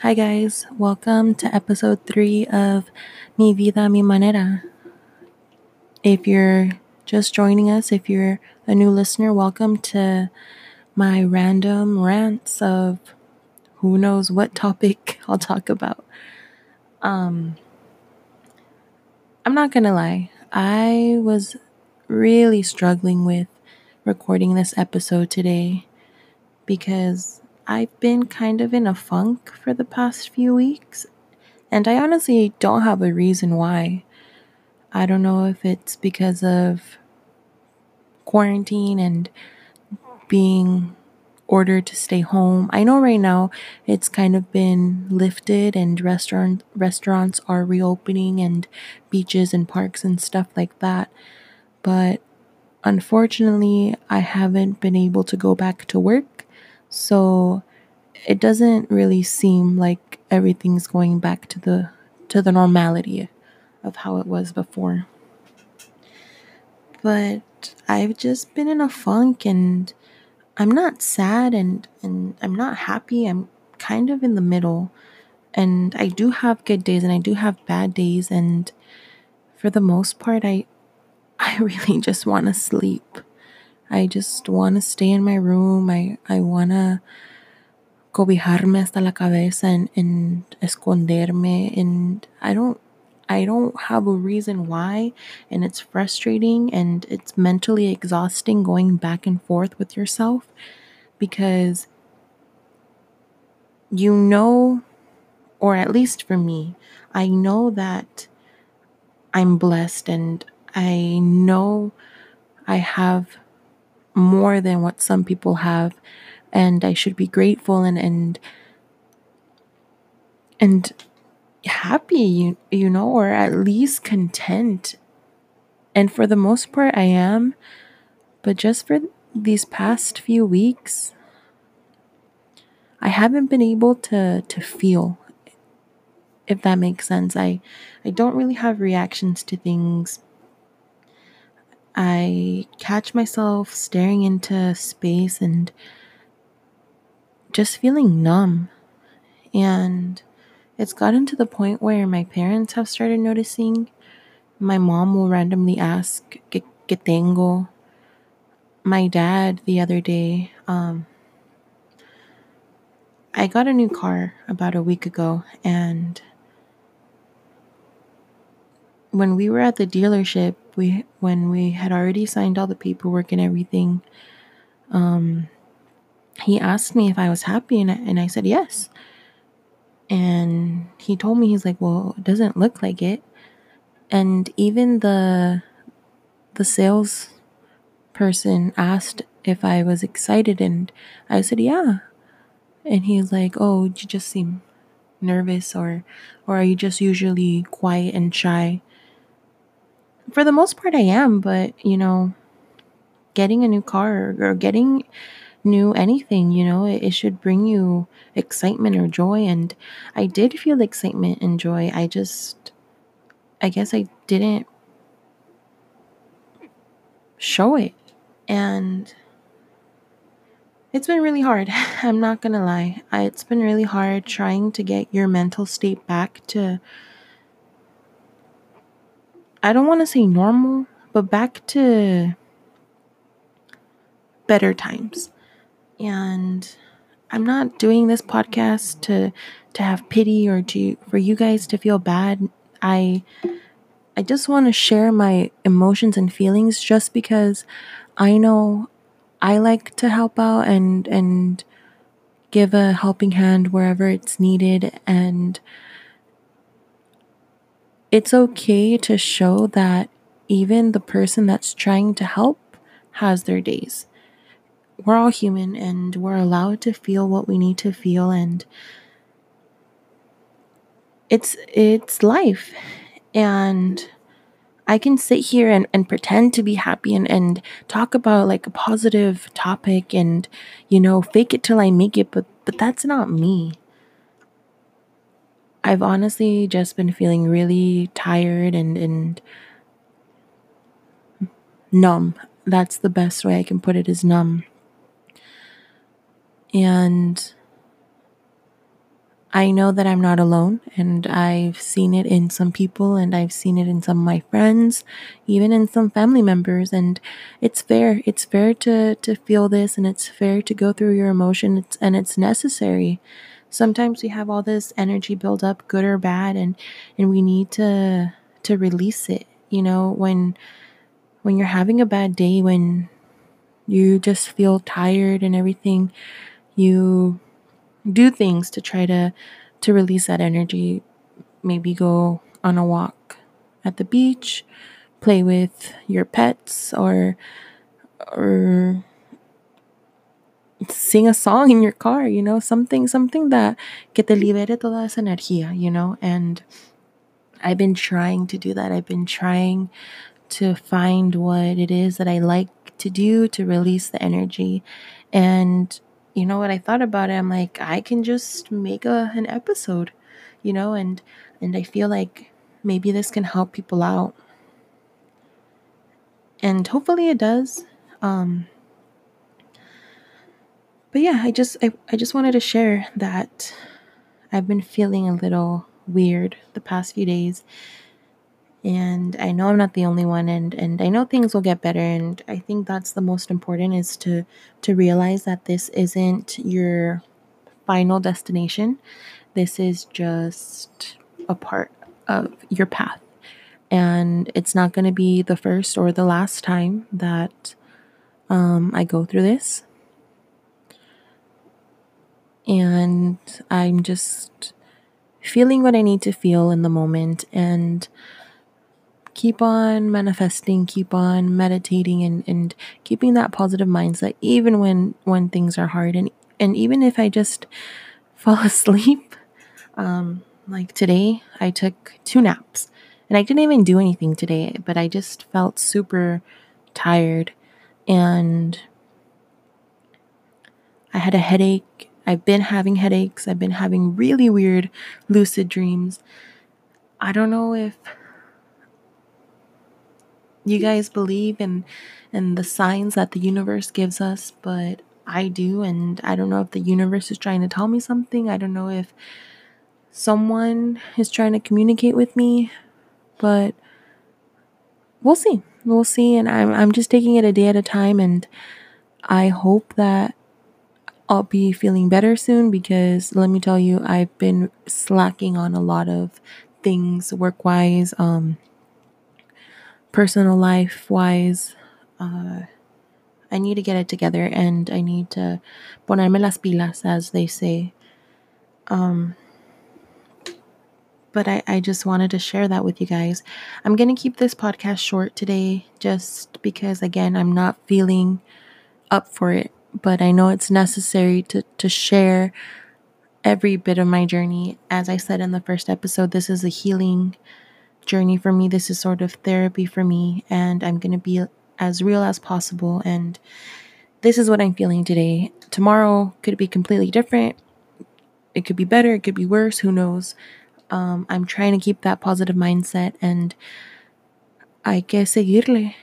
Hi guys, welcome to episode 3 of Mi Vida Mi Manera. If you're just joining us, if you're a new listener, welcome to my random rants of who knows what topic I'll talk about. I'm not gonna lie, I was really struggling with recording this episode today because I've been kind of in a funk for the past few weeks, and I honestly don't have a reason why. I don't know if it's because of quarantine and being ordered to stay home. I know right now it's kind of been lifted and restaurants are reopening and beaches and parks and stuff like that, but unfortunately I haven't been able to go back to work. So it doesn't really seem like everything's going back to the normality of how it was before. But I've just been in a funk, and I'm not sad and I'm not happy. I'm kind of in the middle, and I do have good days and I do have bad days, and for the most part I really just want to sleep. I just want to stay in my room. I want to cobijarme hasta la cabeza and esconderme. And I don't have a reason why. And it's frustrating and it's mentally exhausting going back and forth with yourself, because you know, or at least for me, I know that I'm blessed and I know I have more than what some people have, and I should be grateful and happy, you know, or at least content. And for the most part I am, but just for these past few weeks I haven't been able to feel, if that makes sense. I don't really have reactions to things. I catch myself staring into space and just feeling numb. And it's gotten to the point where my parents have started noticing. My mom will randomly ask, ¿Qué tengo? My dad the other day, I got a new car about a week ago, and when we were at the dealership, when we had already signed all the paperwork and everything, he asked me if I was happy, and I said yes. And he told me, he's like, well, it doesn't look like it. And even the sales person asked if I was excited, and I said yeah. And he's like, oh, you just seem nervous, or are you just usually quiet and shy? For the most part I am, but you know, getting a new car or getting new anything, you know, it should bring you excitement or joy, and I did feel excitement and joy. I guess I didn't show it, and it's been really hard. I'm not gonna lie, it's been really hard trying to get your mental state back to, I don't want to say normal, but back to better times. And I'm not doing this podcast to have pity or for you guys to feel bad. I just want to share my emotions and feelings, just because I know I like to help out and give a helping hand wherever it's needed, and it's okay to show that even the person that's trying to help has their days. We're all human and we're allowed to feel what we need to feel, and it's life. And I can sit here and pretend to be happy and talk about like a positive topic and, you know, fake it till I make it, but that's not me. I've honestly just been feeling really tired and numb. That's the best way I can put it, is numb. And I know that I'm not alone, and I've seen it in some people, and I've seen it in some of my friends, even in some family members. And it's fair. It's fair to feel this, and it's fair to go through your emotions, and it's necessary. Sometimes we have all this energy build up, good or bad, and we need to release it. You know, when you're having a bad day, when you just feel tired and everything, you do things to try to release that energy. Maybe go on a walk at the beach, play with your pets, or sing a song in your car, you know, something that que te libere toda esa energía, you know. And I've been trying to do that. I've been trying to find what it is that I like to do to release the energy. And you know, when I thought about it, I'm like, I can just make an episode, you know, and I feel like maybe this can help people out. And hopefully it does. But yeah, I just wanted to share that I've been feeling a little weird the past few days. And I know I'm not the only one, and I know things will get better. And I think that's the most important, is to realize that this isn't your final destination. This is just a part of your path. And it's not going to be the first or the last time that I go through this. And I'm just feeling what I need to feel in the moment, and keep on manifesting, keep on meditating, and keeping that positive mindset, even when things are hard, and even if I just fall asleep. Like today, I took 2 naps, and I didn't even do anything today, but I just felt super tired, and I had a headache. I've been having headaches. I've been having really weird lucid dreams. I don't know if you guys believe in the signs that the universe gives us, but I do, and I don't know if the universe is trying to tell me something. I don't know if someone is trying to communicate with me, but we'll see. We'll see, and I'm just taking it a day at a time, and I hope that I'll be feeling better soon, because let me tell you, I've been slacking on a lot of things work-wise, personal life wise. I need to get it together, and I need to ponerme las pilas, as they say. But I just wanted to share that with you guys. I'm going to keep this podcast short today, just because, again, I'm not feeling up for it. But I know it's necessary to share every bit of my journey. As I said in the first episode, this is a healing journey for me. This is sort of therapy for me, and I'm going to be as real as possible. And this is what I'm feeling today. Tomorrow could be completely different. It could be better. It could be worse. Who knows? I'm trying to keep that positive mindset, and hay que seguirle.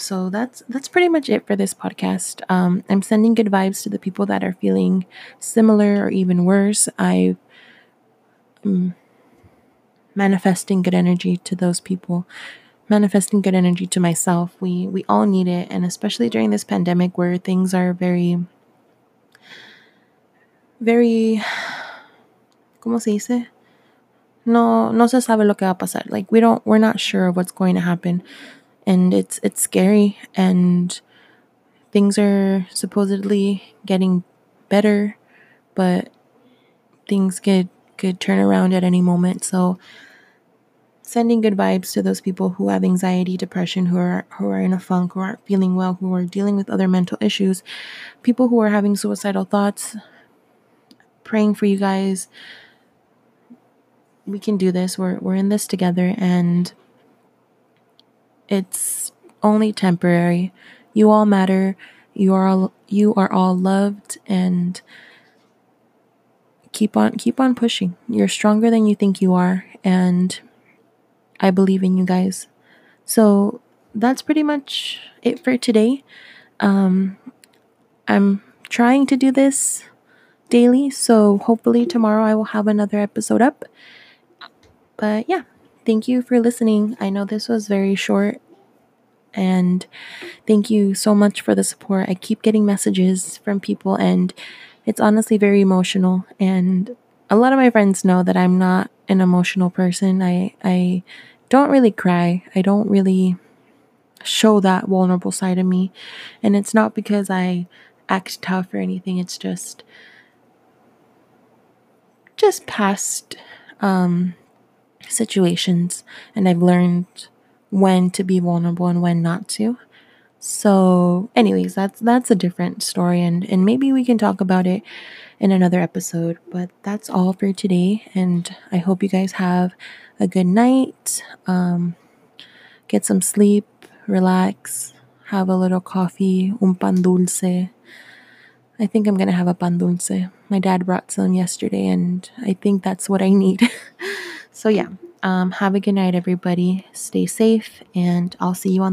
So that's pretty much it for this podcast. I'm sending good vibes to the people that are feeling similar or even worse. I'm manifesting good energy to those people, manifesting good energy to myself. We all need it, and especially during this pandemic where things are very, very, ¿cómo se dice? No se sabe lo que va a pasar. Like, we're not sure of what's going to happen, and it's scary, and things are supposedly getting better, but things could turn around at any moment. So sending good vibes to those people who have anxiety, depression, who are in a funk, who aren't feeling well, who are dealing with other mental issues, people who are having suicidal thoughts. Praying for you guys. We can do this. We're in this together, and it's only temporary. You all matter. You are all loved, and keep on pushing. You're stronger than you think you are, and I believe in you guys. So that's pretty much it for today. I'm trying to do this daily, so hopefully tomorrow I will have another episode up. But yeah, thank you for listening. I know this was very short, and thank you so much for the support. I keep getting messages from people, and it's honestly very emotional, and a lot of my friends know that I'm not an emotional person. I don't really cry. I don't really show that vulnerable side of me, and it's not because I act tough or anything. It's just past situations, and I've learned when to be vulnerable and when not to. So anyways, that's a different story, and maybe we can talk about it in another episode. But that's all for today, and I hope you guys have a good night. Get some sleep, relax, have a little coffee, un pan dulce. I think I'm gonna have a pan dulce. My dad brought some yesterday, and I think that's what I need. So yeah, have a good night, everybody. Stay safe, and I'll see you on the